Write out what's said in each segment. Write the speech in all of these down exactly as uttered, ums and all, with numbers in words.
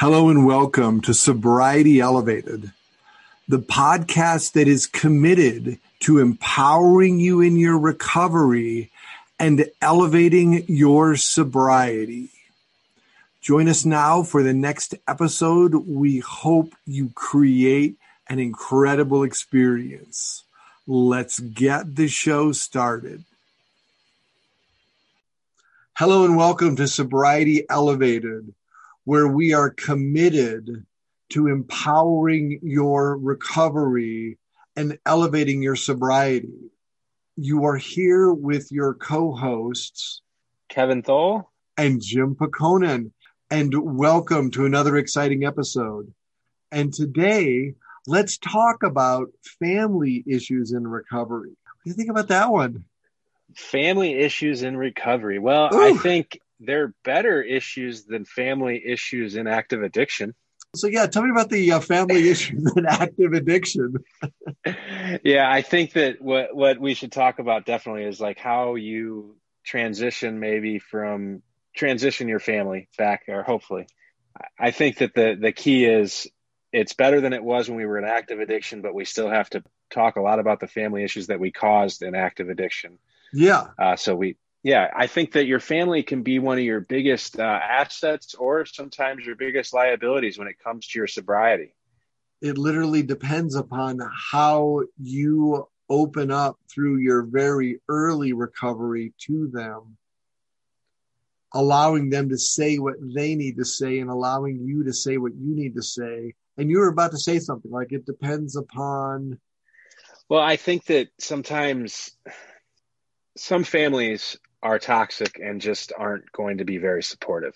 Hello and welcome to Sobriety Elevated, the podcast that is committed to empowering you in your recovery and elevating your sobriety. Join us now for the next episode. We hope you create an incredible experience. Let's get the show started. Hello and welcome to Sobriety Elevated, where we are committed to empowering your recovery and elevating your sobriety. You are here with your co-hosts, Kevin Thole and Jim Piconan, and welcome to another exciting episode. And today, let's talk about family issues in recovery. What do you think about that one? Family issues in recovery. Well, Ooh. I think they're better issues than family issues in active addiction. So yeah, tell me about the uh, family issues in active addiction. Yeah, I think that what, what we should talk about definitely is like how you transition maybe from transition your family back, or hopefully. I think that the, the key is it's better than it was when we were in active addiction, but we still have to talk a lot about the family issues that we caused in active addiction. Yeah. Uh, so we, Yeah, I think that your family can be one of your biggest uh, assets or sometimes your biggest liabilities when it comes to your sobriety. It literally depends upon how you open up through your very early recovery to them, allowing them to say what they need to say and allowing you to say what you need to say. And you were about to say something like it depends upon. Well, I think that sometimes some families are toxic and just aren't going to be very supportive.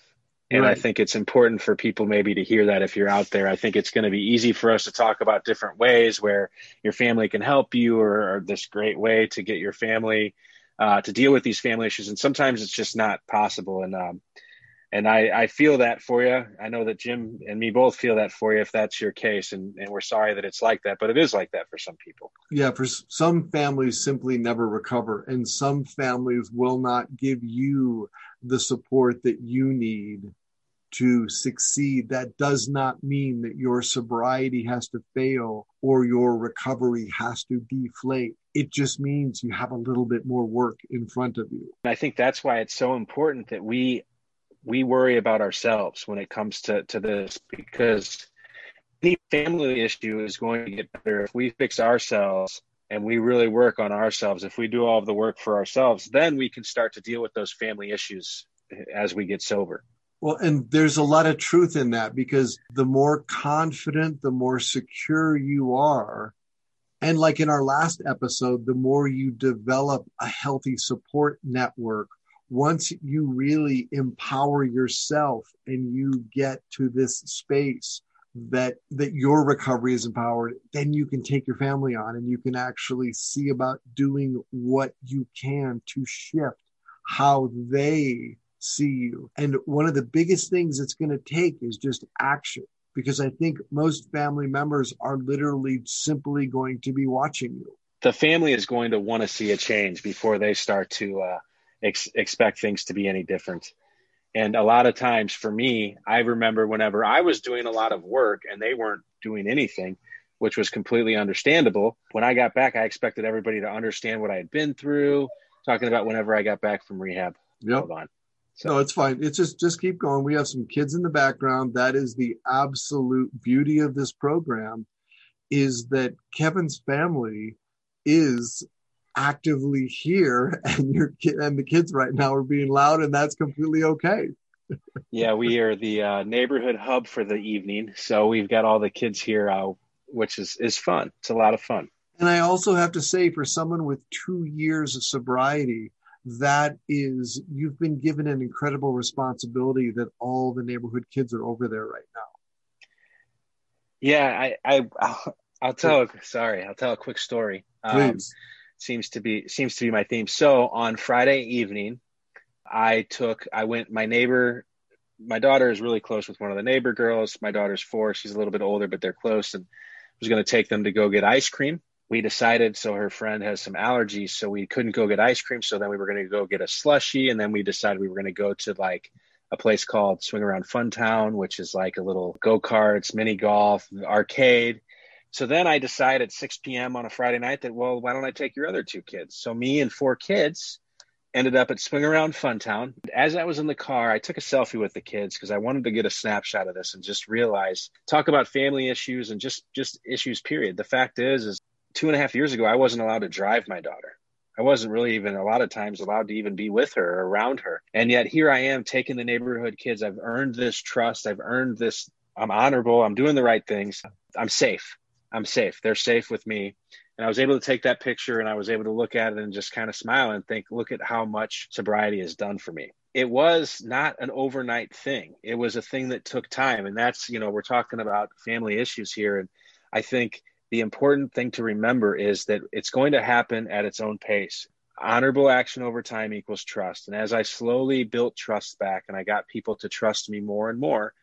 And right. I think it's important for people maybe to hear that if you're out there. I think it's going to be easy for us to talk about different ways where your family can help you or, or this great way to get your family uh, to deal with these family issues. And sometimes it's just not possible. And, um, and I, I feel that for you. I know that Jim and me both feel that for you if that's your case. And, and we're sorry that it's like that, but it is like that for some people. Yeah, for some families simply never recover. And some families will not give you the support that you need to succeed. That does not mean that your sobriety has to fail or your recovery has to deflate. It just means you have a little bit more work in front of you. And I think that's why it's so important that we we worry about ourselves when it comes to, to this, because any family issue is going to get better if we fix ourselves and we really work on ourselves. If we do all of the work for ourselves, then we can start to deal with those family issues as we get sober. Well, and there's a lot of truth in that, because the more confident, the more secure you are. And like in our last episode, the more you develop a healthy support network. Once you really empower yourself and you get to this space that that your recovery is empowered, then you can take your family on and you can actually see about doing what you can to shift how they see you. And one of the biggest things it's going to take is just action, because I think most family members are literally simply going to be watching you. The family is going to want to see a change before they start to uh Ex- expect things to be any different. And a lot of times for me, I remember whenever I was doing a lot of work and they weren't doing anything, which was completely understandable. When I got back, I expected everybody to understand what I had been through, talking about whenever I got back from rehab. Yep. Hold on. So. No, it's fine. It's just, just keep going. We have some kids in the background. That is the absolute beauty of this program, is that Kevin's family is actively here, and your kid and the kids right now are being loud, and that's completely okay. Yeah, we are the uh, neighborhood hub for the evening, so we've got all the kids here, uh, which is is fun. It's a lot of fun. And I also have to say, for someone with two years of sobriety, that is, you've been given an incredible responsibility that all the neighborhood kids are over there right now. Yeah, I, I I'll, I'll tell. Sorry, I'll tell a quick story. Um, Please. Seems to be seems to be my theme. So on Friday evening, I took I went my neighbor. My daughter is really close with one of the neighbor girls. My daughter's four. She's a little bit older, but they're close. And I was going to take them to go get ice cream. We decided, so her friend has some allergies, so we couldn't go get ice cream. So then we were going to go get a slushie, and then we decided we were going to go to like a place called Swing Around Fun Town, which is like a little go-karts, mini golf, arcade. So then I decided at six p.m. on a Friday night that, well, why don't I take your other two kids? So me and four kids ended up at Swing Around Fun Town. As I was in the car, I took a selfie with the kids because I wanted to get a snapshot of this and just realize, talk about family issues and just, just issues, period. The fact is, is two and a half years ago, I wasn't allowed to drive my daughter. I wasn't really even a lot of times allowed to even be with her or around her. And yet here I am taking the neighborhood kids. I've earned this trust. I've earned this. I'm honorable. I'm doing the right things. I'm safe. I'm safe. They're safe with me. And I was able to take that picture and I was able to look at it and just kind of smile and think, look at how much sobriety has done for me. It was not an overnight thing. It was a thing that took time. And that's, you know, we're talking about family issues here. And I think the important thing to remember is that it's going to happen at its own pace. Honorable action over time equals trust. And as I slowly built trust back and I got people to trust me more and more,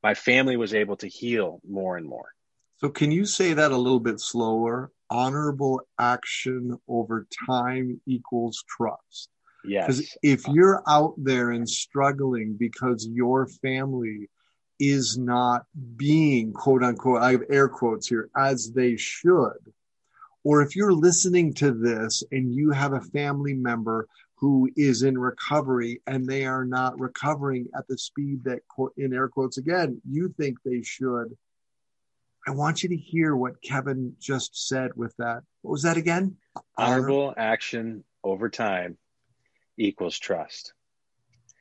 my family was able to heal more and more. So can you say that a little bit slower? Honorable action over time equals trust. Yes. Because if you're out there and struggling because your family is not being, quote unquote, I have air quotes here, as they should, or if you're listening to this and you have a family member who is in recovery and they are not recovering at the speed that, in air quotes again, you think they should, I want you to hear what Kevin just said with that. What was that again? Honorable Honor- action over time equals trust.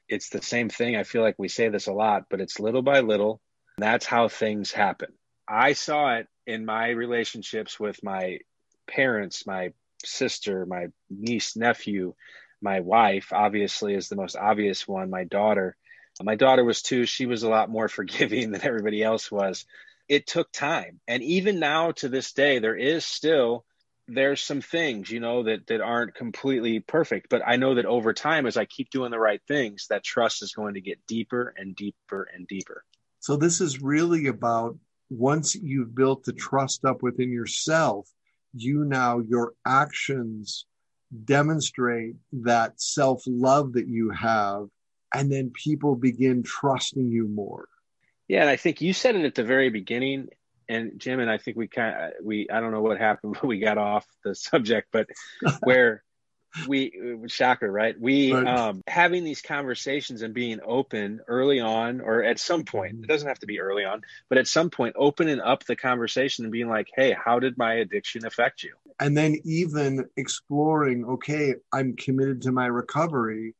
It's the same thing. I feel like we say this a lot, but it's little by little. That's how things happen. I saw it in my relationships with my parents, my sister, my niece, nephew, my wife, obviously is the most obvious one, my daughter. My daughter was too. She was a lot more forgiving than everybody else was. It took time. And even now to this day, there is still, there's some things, you know, that, that aren't completely perfect. But I know that over time, as I keep doing the right things, that trust is going to get deeper and deeper and deeper. So this is really about once you've built the trust up within yourself, you now, your actions demonstrate that self-love that you have, and then people begin trusting you more. Yeah, and I think you said it at the very beginning, and Jim, and I think we kind of, we, I don't know what happened, but we got off the subject, but where we, shocker, right? We, right. Um, having these conversations and being open early on, or at some point, it doesn't have to be early on, but at some point, opening up the conversation and being like, hey, how did my addiction affect you? And then even exploring, okay, I'm committed to my recovery.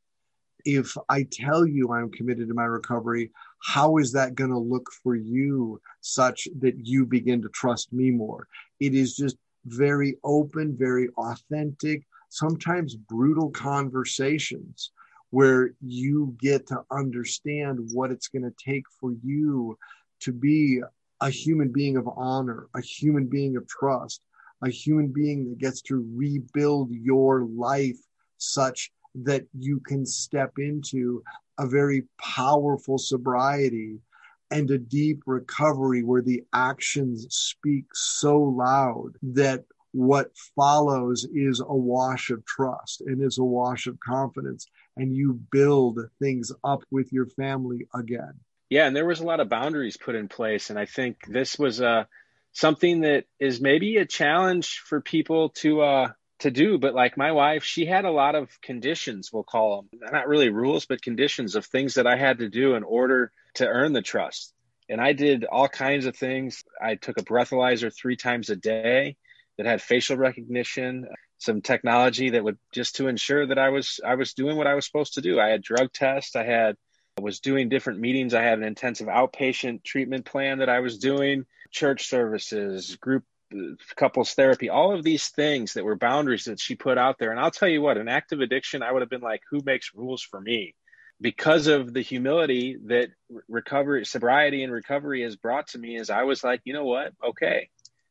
If I tell you I'm committed to my recovery, how is that going to look for you such that you begin to trust me more? It is just very open, very authentic, sometimes brutal conversations where you get to understand what it's going to take for you to be a human being of honor, a human being of trust, a human being that gets to rebuild your life such that you can step into a very powerful sobriety and a deep recovery where the actions speak so loud that what follows is a wash of trust and is a wash of confidence, and you build things up with your family again. Yeah, and there was a lot of boundaries put in place, and I think this was uh, something that is maybe a challenge for people to... Uh... to do. But like my wife, she had a lot of conditions, we'll call them, not really rules, but conditions of things that I had to do in order to earn the trust. And I did all kinds of things. I took a breathalyzer three times a day that had facial recognition, some technology that would just to ensure that I was, I was doing what I was supposed to do. I had drug tests. I had, I was doing different meetings. I had an intensive outpatient treatment plan that I was doing, church services, group couples therapy, all of these things that were boundaries that she put out there. And I'll tell you what, an active addiction, I would have been like, who makes rules for me? Because of the humility that recovery, sobriety and recovery has brought to me is I was like, you know what? Okay.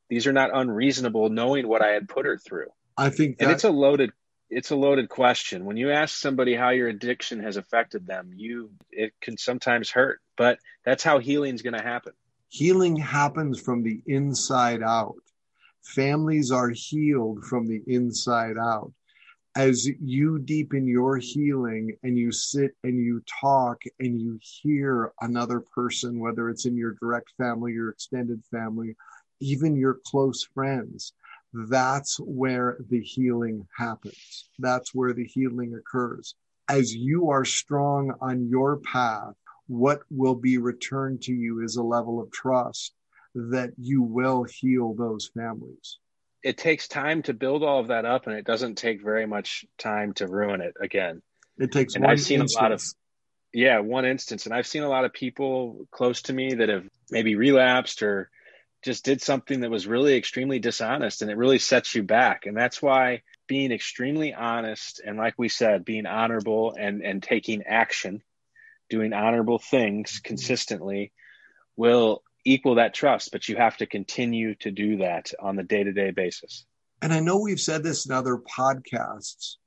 These are not unreasonable knowing what I had put her through. I think that- and it's a loaded, it's a loaded question. When you ask somebody how your addiction has affected them, you, it can sometimes hurt, but that's how healing is going to happen. Healing happens from the inside out. Families are healed from the inside out. as you deepen your healing and you sit and you talk and you hear another person, whether it's in your direct family, your extended family, even your close friends, that's where the healing happens. That's where the healing occurs. As you are strong on your path, what will be returned to you is a level of trust that you will heal those families. It takes time to build all of that up, and it doesn't take very much time to ruin it again. It takes and one I've seen instance. a lot of, yeah, one instance. And I've seen a lot of people close to me that have maybe relapsed or just did something that was really extremely dishonest, and it really sets you back. And that's why being extremely honest, and like we said, being honorable and, and taking action, doing honorable things consistently will equal that trust, but you have to continue to do that on the day-to-day basis. And I know we've said this in other podcasts,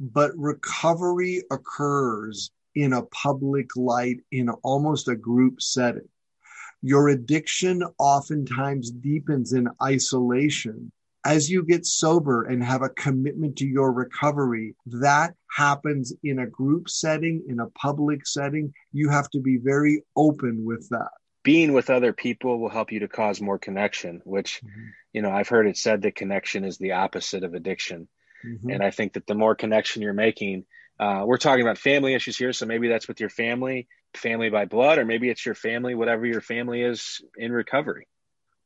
but recovery occurs in a public light, in almost a group setting. Your addiction oftentimes deepens in isolation. As you get sober and have a commitment to your recovery, that happens in a group setting, in a public setting. You have to be very open with that. Being with other people will help you to cause more connection, which, mm-hmm. you know, I've heard it said that connection is the opposite of addiction. Mm-hmm. And I think that the more connection you're making, uh, we're talking about family issues here. So maybe that's with your family, family by blood, or maybe it's your family, whatever your family is in recovery.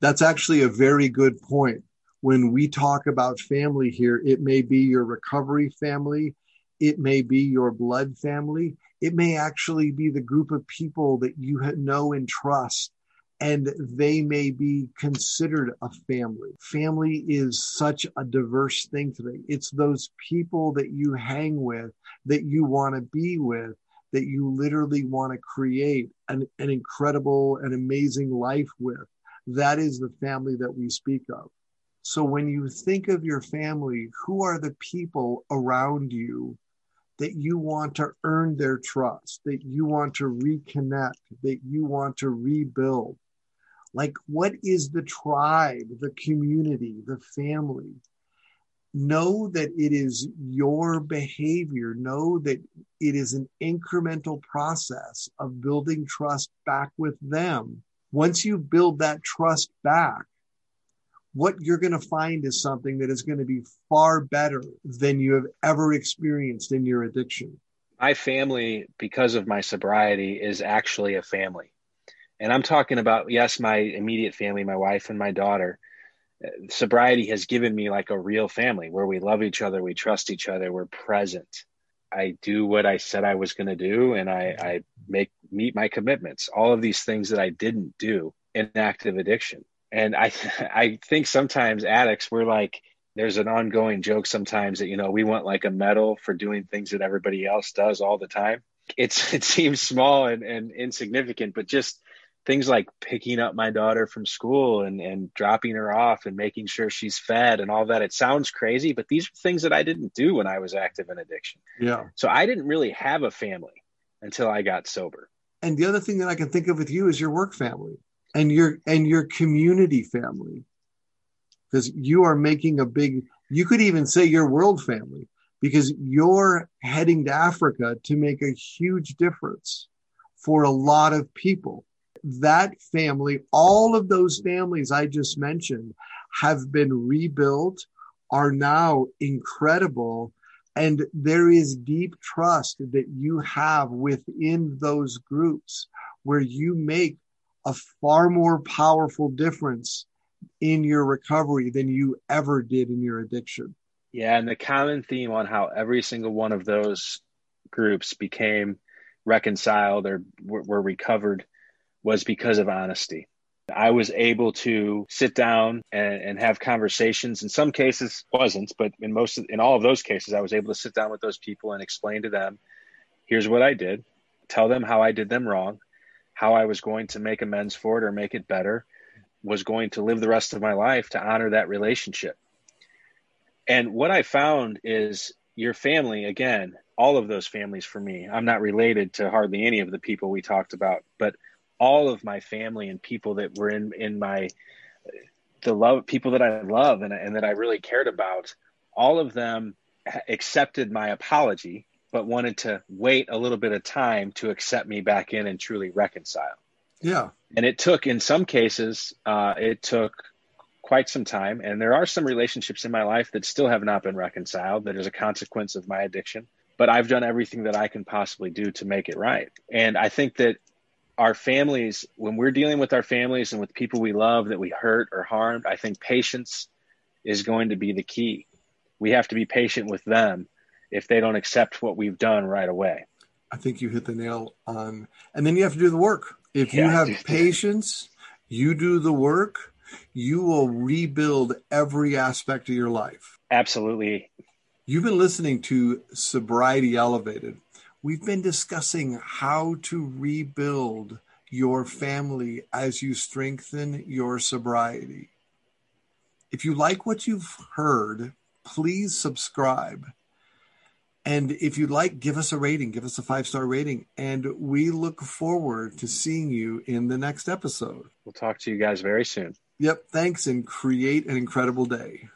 That's actually a very good point. When we talk about family here, it may be your recovery family. It may be your blood family. It may actually be the group of people that you know and trust, and they may be considered a family. Family is such a diverse thing today. It's those people that you hang with, that you want to be with, that you literally want to create an, an incredible and amazing life with. That is the family that we speak of. So when you think of your family, who are the people around you that you want to earn their trust, that you want to reconnect, that you want to rebuild? Like, what is the tribe, the community, the family? Know that it is your behavior. Know that it is an incremental process of building trust back with them. Once you build that trust back, what you're going to find is something that is going to be far better than you have ever experienced in your addiction. My family, because of my sobriety, is actually a family. And I'm talking about, yes, my immediate family, my wife and my daughter. Sobriety has given me like a real family where we love each other, we trust each other, we're present. I do what I said I was going to do, and I, I make meet my commitments. All of these things that I didn't do in active addiction. And I I think sometimes addicts, we're like, there's an ongoing joke sometimes that, you know, we want like a medal for doing things that everybody else does all the time. It's It seems small and, and insignificant, but just things like picking up my daughter from school and, and dropping her off and making sure she's fed and all that. It sounds crazy, but these are things that I didn't do when I was active in addiction. Yeah. So I didn't really have a family until I got sober. And the other thing that I can think of with you is your work family. And your and your community family, because you are making a big, you could even say your world family, because you're heading to Africa to make a huge difference for a lot of people. That family, all of those families I just mentioned have been rebuilt, are now incredible. And there is deep trust that you have within those groups where you make a far more powerful difference in your recovery than you ever did in your addiction. Yeah. And the common theme on how every single one of those groups became reconciled or were recovered was because of honesty. I was able to sit down and, and have conversations. In some cases wasn't, but in most, of, in all of those cases, I was able to sit down with those people and explain to them, here's what I did, tell them how I did them wrong, how I was going to make amends for it or make it better, was going to live the rest of my life to honor that relationship. And what I found is your family, again, all of those families for me, I'm not related to hardly any of the people we talked about, but all of my family and people that were in, in my, the love, people that I love and, and that I really cared about, all of them accepted my apology, but wanted to wait a little bit of time to accept me back in and truly reconcile. Yeah. And it took, in some cases, uh, it took quite some time. And there are some relationships in my life that still have not been reconciled. That is a consequence of my addiction, but I've done everything that I can possibly do to make it right. And I think that our families, when we're dealing with our families and with people we love that we hurt or harmed, I think patience is going to be the key. We have to be patient with them if they don't accept what we've done right away. I think you hit the nail on. And then you have to do the work. If you yeah, have patience, you do the work, you will rebuild every aspect of your life. Absolutely. You've been listening to Sobriety Elevated. We've been discussing how to rebuild your family as you strengthen your sobriety. If you like what you've heard, please subscribe. And if you'd like, give us a rating, give us a five-star rating. And we look forward to seeing you in the next episode. We'll talk to you guys very soon. Yep. Thanks, and create an incredible day.